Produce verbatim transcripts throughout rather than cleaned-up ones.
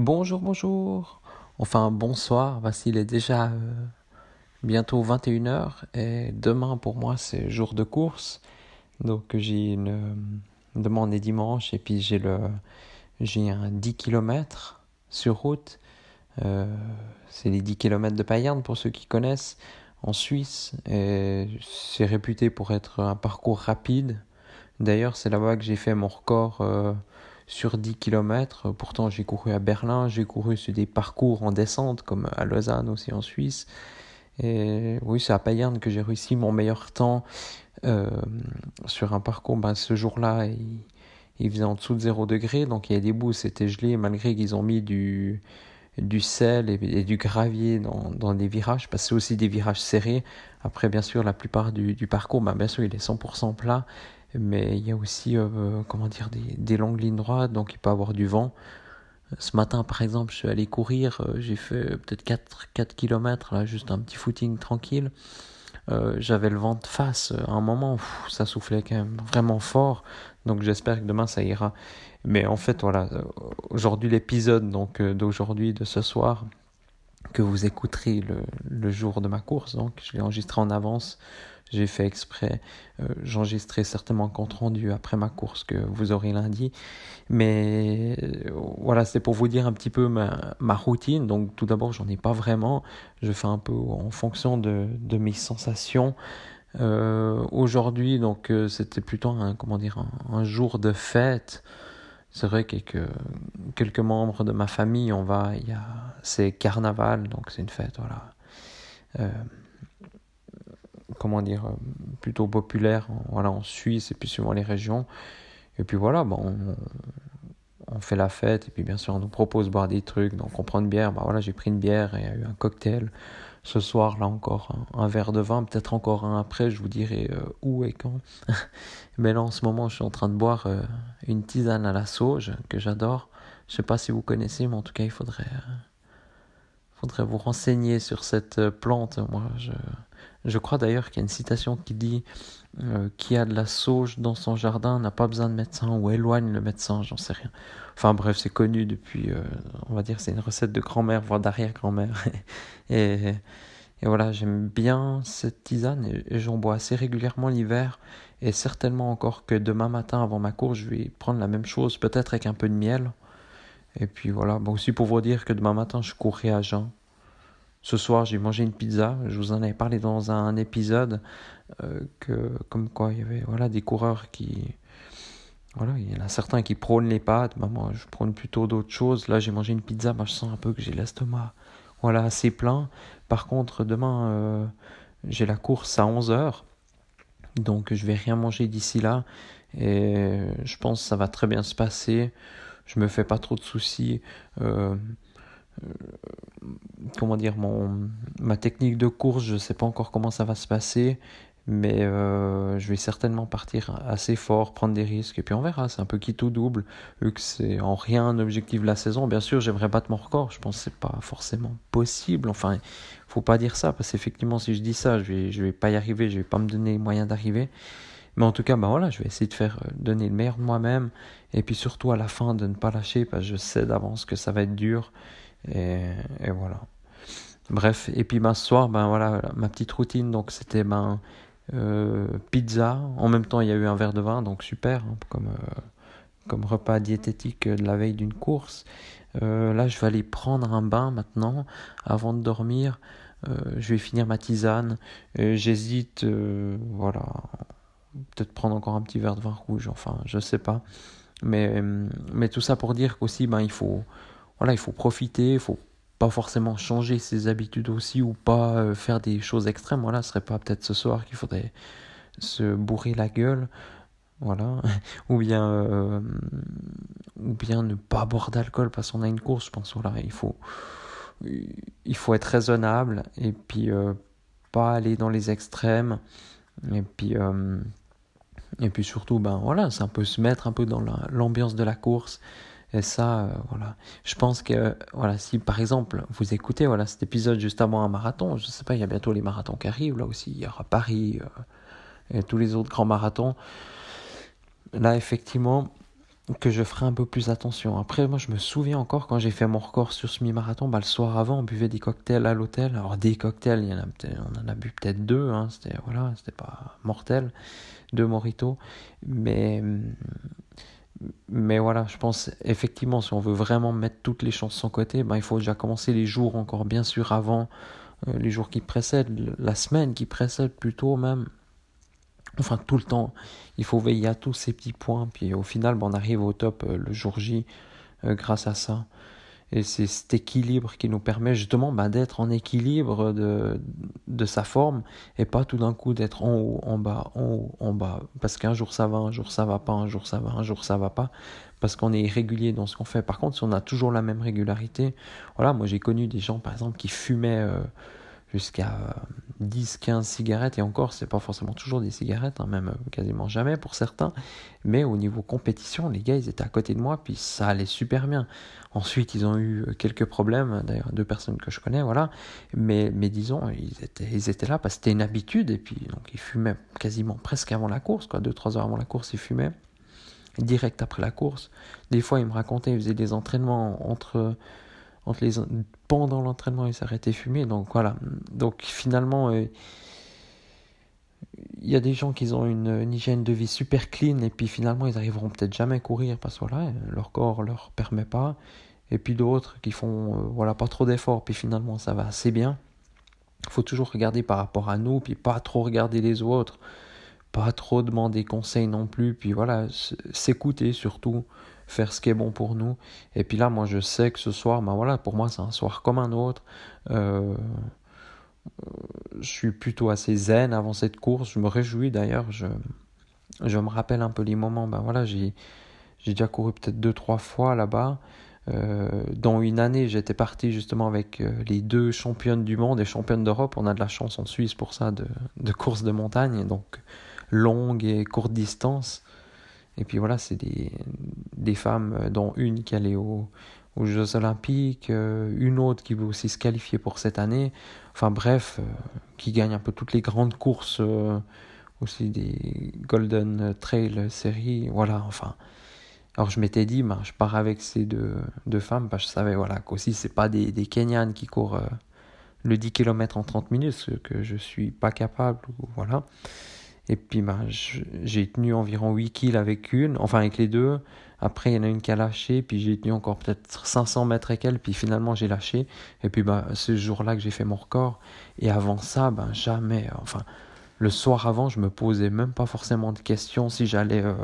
Bonjour, bonjour, enfin bonsoir, voici il est déjà euh, bientôt vingt et une heures et demain pour moi c'est jour de course, donc j'ai une, euh, demain on est dimanche et puis j'ai, le, j'ai un dix kilomètres sur route, euh, c'est les dix kilomètres de Payerne pour ceux qui connaissent en Suisse et c'est réputé pour être un parcours rapide, d'ailleurs c'est là-bas que j'ai fait mon record euh, sur dix kilomètres, pourtant j'ai couru à Berlin, j'ai couru sur des parcours en descente comme à Lausanne aussi en Suisse et oui c'est à Payerne que j'ai réussi mon meilleur temps euh, sur un parcours, ben, ce jour-là il, il faisait en dessous de zéro degré donc il y a des bouts c'était gelé malgré qu'ils ont mis du, du sel et, et du gravier dans, dans les virages parce que c'est aussi des virages serrés, après bien sûr la plupart du, du parcours, ben, bien sûr il est cent pour cent plat. Mais il y a aussi euh, comment dire, des, des longues lignes droites, donc il peut y avoir du vent. Ce matin, par exemple, je suis allé courir, euh, j'ai fait peut-être quatre kilomètres, là, juste un petit footing tranquille. Euh, j'avais le vent de face, à un moment, pff, ça soufflait quand même vraiment fort, donc j'espère que demain ça ira. Mais en fait, voilà, aujourd'hui l'épisode donc, euh, d'aujourd'hui, de ce soir, que vous écouterez le, le jour de ma course, donc je l'ai enregistré en avance. J'ai fait exprès, euh, j'enregistrerai certainement un compte rendu après ma course que vous aurez lundi. Mais euh, voilà, c'est pour vous dire un petit peu ma, ma routine. Donc tout d'abord, j'en ai pas vraiment. Je fais un peu en fonction de, de mes sensations. Euh, aujourd'hui, donc euh, c'était plutôt un, comment dire, un, un jour de fête. C'est vrai que quelques, quelques membres de ma famille, on va, il y a, c'est carnaval, donc c'est une fête, voilà. Euh, comment dire, plutôt populaire voilà, en Suisse et puis suivant les régions. Et puis voilà, bah, on, on fait la fête et puis bien sûr on nous propose de boire des trucs, donc on prend une bière, bah, voilà, j'ai pris une bière et il y a eu un cocktail. Ce soir, là encore, un, un verre de vin, peut-être encore un après, je vous dirai euh, où et quand. Mais là en ce moment, je suis en train de boire euh, une tisane à la sauge que j'adore. Je ne sais pas si vous connaissez, mais en tout cas, il faudrait, euh, faudrait vous renseigner sur cette euh, plante. Moi, je... Je crois d'ailleurs qu'il y a une citation qui dit euh, « Qui a de la sauge dans son jardin n'a pas besoin de médecin » ou « éloigne le médecin », j'en sais rien. Enfin bref, c'est connu depuis, euh, on va dire, c'est une recette de grand-mère, voire d'arrière-grand-mère. et, et, et voilà, j'aime bien cette tisane et, et j'en bois assez régulièrement l'hiver. Et certainement encore que demain matin, avant ma course, je vais prendre la même chose, peut-être avec un peu de miel. Et puis voilà, bah aussi pour vous dire que demain matin, je courrai à jeun. Ce soir, j'ai mangé une pizza. Je vous en avais parlé dans un épisode euh, que, comme quoi, il y avait voilà des coureurs qui, voilà, il y en a certains qui prônent les pâtes. Bah, moi, je prône plutôt d'autres choses. Là, j'ai mangé une pizza. Bah, je sens un peu que j'ai l'estomac, voilà, assez plein. Par contre, demain, euh, j'ai la course à onze heures, donc je vais rien manger d'ici là. Et je pense que ça va très bien se passer. Je me fais pas trop de soucis. Euh, Comment dire, mon, ma technique de course, je ne sais pas encore comment ça va se passer, mais euh, je vais certainement partir assez fort, prendre des risques, et puis on verra, c'est un peu qui tout double, vu que c'est en rien un objectif de la saison. Bien sûr, j'aimerais battre mon record, je pense que ce n'est pas forcément possible, enfin, il ne faut pas dire ça, parce qu'effectivement, si je dis ça, je ne vais, je vais pas y arriver, je ne vais pas me donner les moyens d'arriver. Mais en tout cas, bah voilà, je vais essayer de faire donner le meilleur de moi-même, et puis surtout à la fin, de ne pas lâcher, parce que je sais d'avance que ça va être dur. Et, et voilà. Bref, et puis ben, ce soir, ben, voilà, ma petite routine, donc c'était ben, euh, pizza. En même temps, il y a eu un verre de vin, donc super, hein, comme, euh, comme repas diététique de la veille d'une course. Euh, là, je vais aller prendre un bain maintenant, avant de dormir. Euh, je vais finir ma tisane. Et j'hésite, euh, voilà, peut-être prendre encore un petit verre de vin rouge, enfin, je sais pas. Mais, mais tout ça pour dire qu'aussi, ben, il faut... Voilà, il faut profiter, il faut pas forcément changer ses habitudes aussi ou pas euh, faire des choses extrêmes. Voilà, ce serait pas peut-être ce soir qu'il faudrait se bourrer la gueule. Voilà. Ou bien, euh, ou bien ne pas boire d'alcool parce qu'on a une course. Je pense voilà, il faut, il faut être raisonnable et puis euh, pas aller dans les extrêmes. Et puis, euh, et puis surtout, ben voilà, c'est un peu se mettre un peu dans la, l'ambiance de la course. Et ça, euh, voilà. Je pense que, euh, voilà, si par exemple vous écoutez, voilà, cet épisode juste avant un marathon, je sais pas, il y a bientôt les marathons qui arrivent. Là aussi, il y aura Paris euh, et tous les autres grands marathons. Là, effectivement, que je ferai un peu plus attention. Après, moi, je me souviens encore, quand j'ai fait mon record sur ce mi-marathon, bah, le soir avant, on buvait des cocktails à l'hôtel. Alors, des cocktails, il y en a peut-être, on en a bu peut-être deux. Hein, c'était, voilà, c'était pas mortel, deux mojitos. Mais, mais voilà, je pense, effectivement, si on veut vraiment mettre toutes les chances de son côté, bah, il faut déjà commencer les jours encore, bien sûr, avant, euh, les jours qui précèdent, la semaine qui précède plutôt même. Enfin, tout le temps, il faut veiller à tous ces petits points. Puis au final, ben, on arrive au top euh, le jour J euh, grâce à ça. Et c'est cet équilibre qui nous permet justement ben, d'être en équilibre de, de sa forme et pas tout d'un coup d'être en haut, en bas, en haut, en bas. Parce qu'un jour ça va, un jour ça va pas, un jour ça va, un jour ça va pas. Parce qu'on est irrégulier dans ce qu'on fait. Par contre, si on a toujours la même régularité, voilà, moi j'ai connu des gens par exemple qui fumaient... Euh, jusqu'à dix quinze cigarettes, et encore, c'est pas forcément toujours des cigarettes, hein, même quasiment jamais pour certains, mais au niveau compétition, les gars, ils étaient à côté de moi, puis ça allait super bien. Ensuite, ils ont eu quelques problèmes, d'ailleurs, deux personnes que je connais, voilà, mais, mais disons, ils étaient, ils étaient là parce que c'était une habitude, et puis donc ils fumaient quasiment presque avant la course, quoi, deux trois heures avant la course, ils fumaient, direct après la course. Des fois, ils me racontaient, ils faisaient des entraînements entre... Entre les, pendant l'entraînement, ils s'arrêtaient fumer. Donc voilà. Donc finalement, il euh, y a des gens qui ont une, une hygiène de vie super clean et puis finalement, ils n'arriveront peut-être jamais à courir parce que voilà, leur corps ne leur permet pas. Et puis d'autres qui font euh, voilà, pas trop d'efforts puis finalement, ça va assez bien. Il faut toujours regarder par rapport à nous puis pas trop regarder les autres. Pas trop demander conseil non plus. Puis voilà, s'écouter surtout. Faire ce qui est bon pour nous. Et puis là, moi, je sais que ce soir, ben voilà, pour moi, c'est un soir comme un autre. Euh, je suis plutôt assez zen avant cette course. Je me réjouis d'ailleurs. Je, je me rappelle un peu les moments. Ben voilà, j'ai, j'ai déjà couru peut-être deux, trois fois là-bas. Euh, dans une année, j'étais parti justement avec les deux championnes du monde et championnes d'Europe. On a de la chance en Suisse pour ça, de, de courses de montagne. Donc, longue et courte distance. Et puis voilà, c'est des, des femmes, dont une qui allait aux, aux Jeux Olympiques, euh, une autre qui veut aussi se qualifier pour cette année. Enfin bref, euh, qui gagne un peu toutes les grandes courses, euh, aussi des Golden Trail Series. Voilà, enfin. Alors je m'étais dit, bah, je pars avec ces deux, deux femmes, bah, je savais voilà, qu'aussi ce n'est pas des, des Kenyanes qui courent euh, le dix kilomètres en trente minutes, ce que je ne suis pas capable, voilà. Et puis, ben, je, j'ai tenu environ huit kills avec une, enfin avec les deux. Après, il y en a une qui a lâché, puis j'ai tenu encore peut-être cinq cents mètres avec elle, puis finalement, j'ai lâché. Et puis, ben, ce jour-là que j'ai fait mon record. Et avant ça, ben, jamais. Enfin, le soir avant, je me posais même pas forcément de questions si j'allais, euh,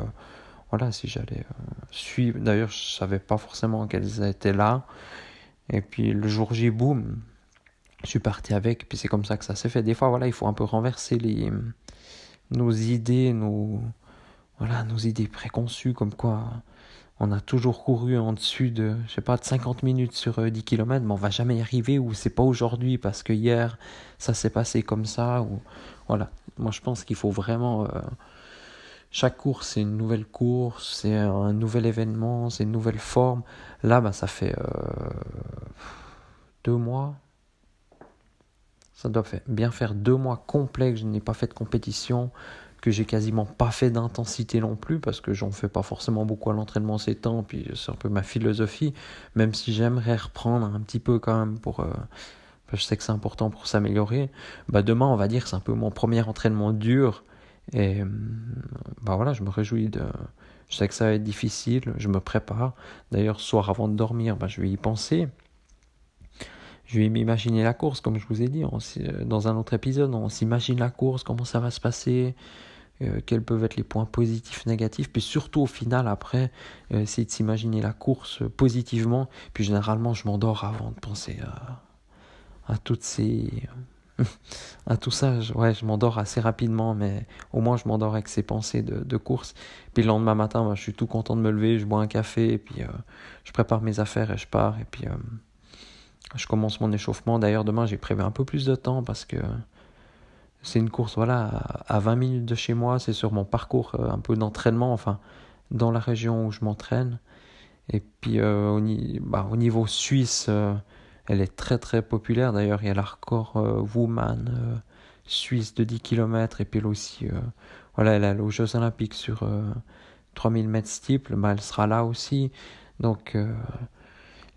voilà, si j'allais euh, suivre. D'ailleurs, je savais pas forcément qu'elles étaient là. Et puis, le jour J, boum, je suis parti avec. Puis, c'est comme ça que ça s'est fait. Des fois, voilà, il faut un peu renverser les... nos idées, nos, voilà, nos idées préconçues, comme quoi on a toujours couru en dessus de, je sais pas, de cinquante minutes sur dix kilomètres, mais on va jamais y arriver, ou c'est pas aujourd'hui parce que hier ça s'est passé comme ça, ou voilà. Moi je pense qu'il faut vraiment, euh, chaque course c'est une nouvelle course, c'est un nouvel événement, c'est une nouvelle forme. Là, bah, ça fait euh, deux mois. Ça doit bien faire deux mois complets que je n'ai pas fait de compétition, que j'ai quasiment pas fait d'intensité non plus, parce que j'en fais pas forcément beaucoup à l'entraînement ces temps, puis c'est un peu ma philosophie, même si j'aimerais reprendre un petit peu quand même pour... Euh, je sais que c'est important pour s'améliorer. Bah demain, on va dire, c'est un peu mon premier entraînement dur, et bah voilà, je me réjouis de... Je sais que ça va être difficile, je me prépare. D'ailleurs, ce soir, avant de dormir, bah, je vais y penser. Je vais m'imaginer la course, comme je vous ai dit, on, dans un autre épisode, on s'imagine la course, comment ça va se passer, euh, quels peuvent être les points positifs, négatifs, puis surtout au final, après, euh, essayer de s'imaginer la course euh, positivement, puis généralement, je m'endors avant de penser à, à toutes ces, à tout ça, je, ouais, je m'endors assez rapidement, mais au moins je m'endors avec ces pensées de, de course. Puis le lendemain matin, bah, je suis tout content de me lever, je bois un café, et puis euh, je prépare mes affaires et je pars. Et puis euh, je commence mon échauffement. D'ailleurs, demain, j'ai prévu un peu plus de temps parce que c'est une course, voilà, à vingt minutes de chez moi. C'est sur mon parcours un peu d'entraînement, enfin, dans la région où je m'entraîne. Et puis euh, au, ni- bah, au niveau suisse, euh, elle est très très populaire. D'ailleurs, il y a la record euh, woman euh, suisse de dix kilomètres. Et puis elle aussi, euh, voilà, elle est aux Jeux Olympiques sur euh, trois mille mètres steeple. Bah, elle sera là aussi. Donc euh,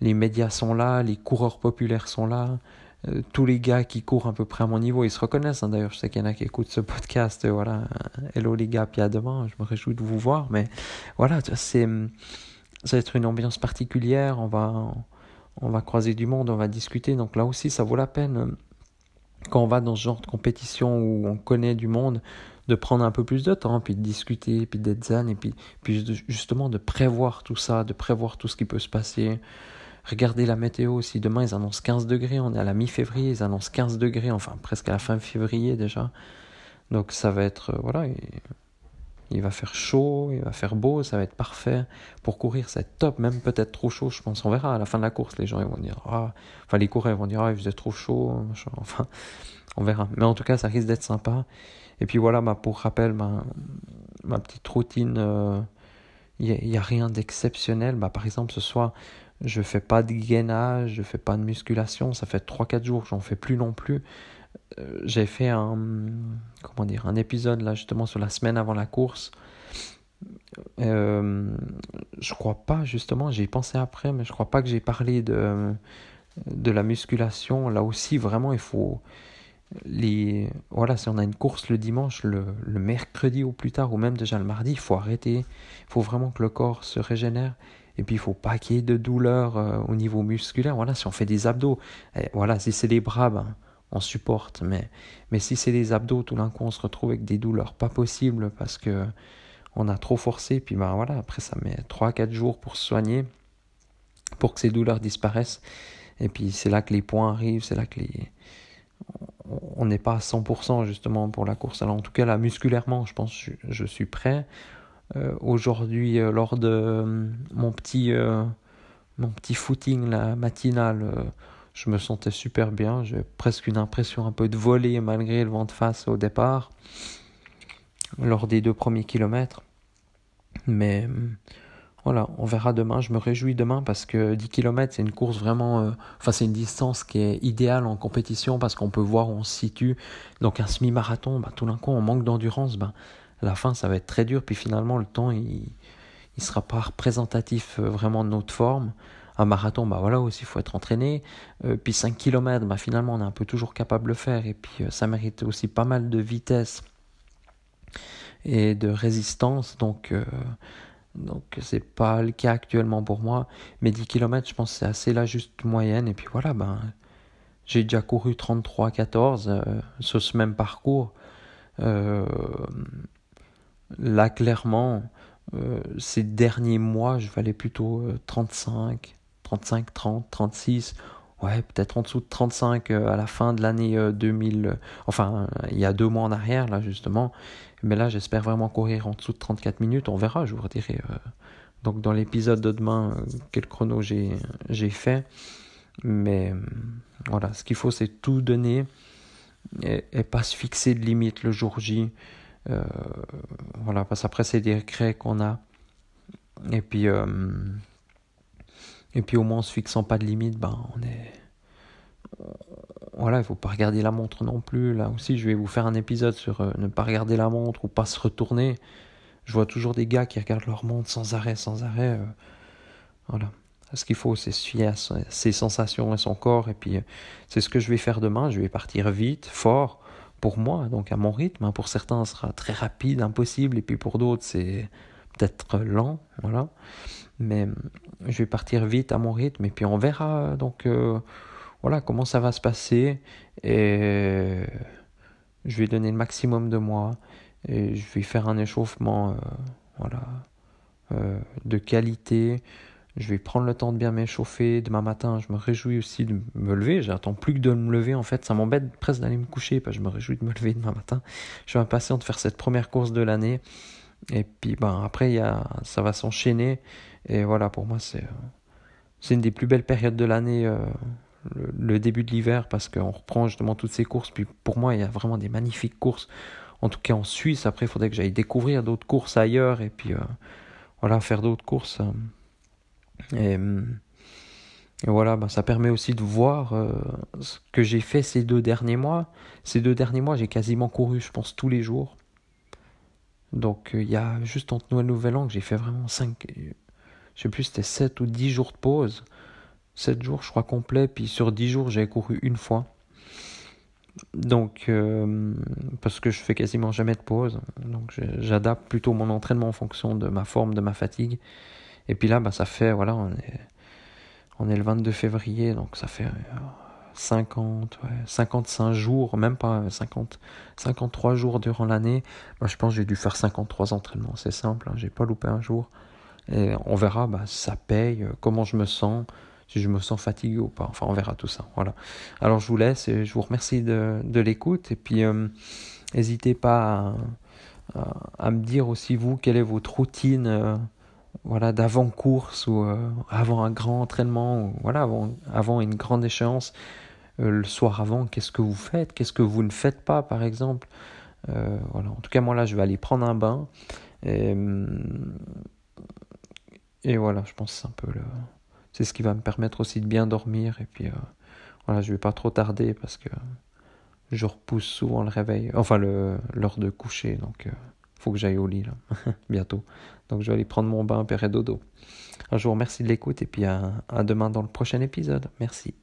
les médias sont là, les coureurs populaires sont là. Euh, tous les gars qui courent à peu près à mon niveau, ils se reconnaissent. Hein. D'ailleurs, je sais qu'il y en a qui écoutent ce podcast. Euh, voilà, hello les gars, puis à demain. Je me réjouis de vous voir. Mais voilà, c'est, ça va être une ambiance particulière. On va, on va croiser du monde, on va discuter. Donc là aussi, ça vaut la peine, quand on va dans ce genre de compétition où on connaît du monde, de prendre un peu plus de temps, puis de discuter, puis d'être zen, et puis, puis justement de prévoir tout ça, de prévoir tout ce qui peut se passer. Regardez la météo, si demain ils annoncent quinze degrés, on est à la mi-février, ils annoncent quinze degrés, enfin presque à la fin février déjà. Donc ça va être, euh, voilà, il, il va faire chaud, il va faire beau, ça va être parfait. Pour courir, ça va être top, même peut-être trop chaud, je pense, on verra. À la fin de la course, les gens ils vont dire, ah, enfin les coureurs ils vont dire, ah, il faisait trop chaud, machin. Enfin, on verra. Mais en tout cas, ça risque d'être sympa. Et puis voilà, bah, pour rappel, bah, ma petite routine, euh, il n'y a, a rien d'exceptionnel. Bah, par exemple, ce soir, je fais pas de gainage, je fais pas de musculation, ça fait trois quatre jours que j'en fais plus non plus. Euh, j'ai fait un comment dire un épisode là justement sur la semaine avant la course. Euh, je crois pas justement, j'y ai pensé après, mais je crois pas que j'ai parlé de de la musculation. Là aussi vraiment il faut les voilà, si on a une course le dimanche, le, le mercredi au plus tard ou même déjà le mardi, il faut arrêter. Il faut vraiment que le corps se régénère. Et puis, il ne faut pas qu'il y ait de douleur euh, au niveau musculaire. Voilà, si on fait des abdos, eh, voilà, si c'est les bras, ben, on supporte. Mais, mais si c'est les abdos, tout d'un coup, on se retrouve avec des douleurs pas possibles parce qu'on a trop forcé. Puis ben, voilà, après, ça met trois à quatre jours pour se soigner, pour que ces douleurs disparaissent. Et puis, c'est là que les points arrivent, c'est là que les... on n'est pas à cent pour cent justement pour la course. Alors, en tout cas, là, musculairement, je pense que je, je suis prêt. Euh, aujourd'hui, euh, lors de euh, mon petit euh, mon petit footing là, matinal, euh, je me sentais super bien. J'ai presque une impression un peu de voler malgré le vent de face au départ, lors des deux premiers kilomètres. Mais euh, voilà, on verra demain. Je me réjouis demain parce que dix kilomètres, c'est une course vraiment... Euh, enfin, c'est une distance qui est idéale en compétition parce qu'on peut voir où on se situe. Donc, un semi-marathon, bah, tout d'un coup, on manque d'endurance, bah, à la fin, ça va être très dur. Puis finalement, le temps, il ne sera pas représentatif euh, vraiment de notre forme. Un marathon, bah voilà aussi, il faut être entraîné. Euh, puis cinq kilomètres, bah finalement, on est un peu toujours capable de le faire. Et puis, euh, ça mérite aussi pas mal de vitesse et de résistance. Donc, euh, donc ce n'est pas le cas actuellement pour moi. Mais dix kilomètres, je pense que c'est assez la juste moyenne. Et puis voilà, bah, j'ai déjà couru trente-trois quatorze euh, sur ce même parcours. Euh, Là, clairement, euh, ces derniers mois, je valais plutôt euh, trente-cinq, trente, trente, trente-six, ouais, peut-être en dessous de trente-cinq euh, à la fin de l'année euh, deux mille, euh, enfin, il y a deux mois en arrière, là, justement. Mais là, j'espère vraiment courir en dessous de trente-quatre minutes, on verra, je vous redirai. Euh, donc, dans l'épisode de demain, euh, quel chrono j'ai, j'ai fait. Mais euh, voilà, ce qu'il faut, c'est tout donner et, et pas se fixer de limite le jour J. Euh, voilà, parce qu'après c'est des regrets qu'on a, et puis euh, et puis au moins en se fixant pas de limite, ben on est voilà, il faut pas regarder la montre non plus. Là aussi, je vais vous faire un épisode sur euh, ne pas regarder la montre ou pas se retourner. Je vois toujours des gars qui regardent leur montre sans arrêt, sans arrêt. Euh, voilà, ce qu'il faut, c'est se fier à ses sensations et son corps. Et puis euh, c'est ce que je vais faire demain. Je vais partir vite, fort. Pour moi, donc à mon rythme, pour certains, ce sera très rapide, impossible, et puis pour d'autres, c'est peut-être lent, voilà. Mais je vais partir vite à mon rythme, et puis on verra donc euh, voilà comment ça va se passer. Et je vais donner le maximum de moi, et je vais faire un échauffement, euh, voilà, euh, de qualité. Je vais prendre le temps de bien m'échauffer. Demain matin, je me réjouis aussi de me lever. J'attends plus que de me lever, en fait. Ça m'embête presque d'aller me coucher, parce que je me réjouis de me lever demain matin. Je suis impatient de faire cette première course de l'année. Et puis, ben, après, y a, ça va s'enchaîner. Et voilà, pour moi, c'est, c'est une des plus belles périodes de l'année, euh, le, le début de l'hiver, parce qu'on reprend justement toutes ces courses. Puis pour moi, il y a vraiment des magnifiques courses. En tout cas, en Suisse. Après, il faudrait que j'aille découvrir d'autres courses ailleurs. Et puis, euh, voilà, faire d'autres courses. Euh, Et, et voilà, ben ça permet aussi de voir euh, ce que j'ai fait ces deux derniers mois. Ces deux derniers mois, j'ai quasiment couru, je pense, tous les jours. Donc, il euh, y a juste entre Noël et Nouvel An que j'ai fait vraiment cinq, je sais plus, c'était sept ou dix jours de pause. sept jours, je crois, complet. Puis sur dix jours, j'avais couru une fois. Donc, euh, parce que je fais quasiment jamais de pause. Donc, je, j'adapte plutôt mon entraînement en fonction de ma forme, de ma fatigue. Et puis là, bah, ça fait, voilà, on est, on est le vingt-deux février, donc ça fait cinquante, ouais, cinquante-cinq jours, même pas cinquante, cinquante-trois jours durant l'année. Bah, je pense que j'ai dû faire cinquante-trois entraînements, c'est simple, hein, j'ai pas loupé un jour. Et on verra, bah, ça paye, comment je me sens, si je me sens fatigué ou pas. Enfin, on verra tout ça, voilà. Alors, je vous laisse et je vous remercie de, de l'écoute. Et puis, euh, n'hésitez pas à, à, à me dire aussi, vous, quelle est votre routine euh, voilà, d'avant-course ou euh, avant un grand entraînement, ou voilà, avant, avant une grande échéance, euh, le soir avant, qu'est-ce que vous faites, qu'est-ce que vous ne faites pas, par exemple. Euh, voilà. En tout cas, moi, là, je vais aller prendre un bain. Et, et voilà, je pense que c'est un peu le... C'est ce qui va me permettre aussi de bien dormir. Et puis, euh, voilà, je ne vais pas trop tarder parce que je repousse souvent le réveil, enfin, le, l'heure de coucher, donc... Euh, faut que j'aille au lit, là, bientôt. Donc, je vais aller prendre mon bain, père et dodo. Alors, je vous remercie de l'écoute et puis à, à demain dans le prochain épisode. Merci.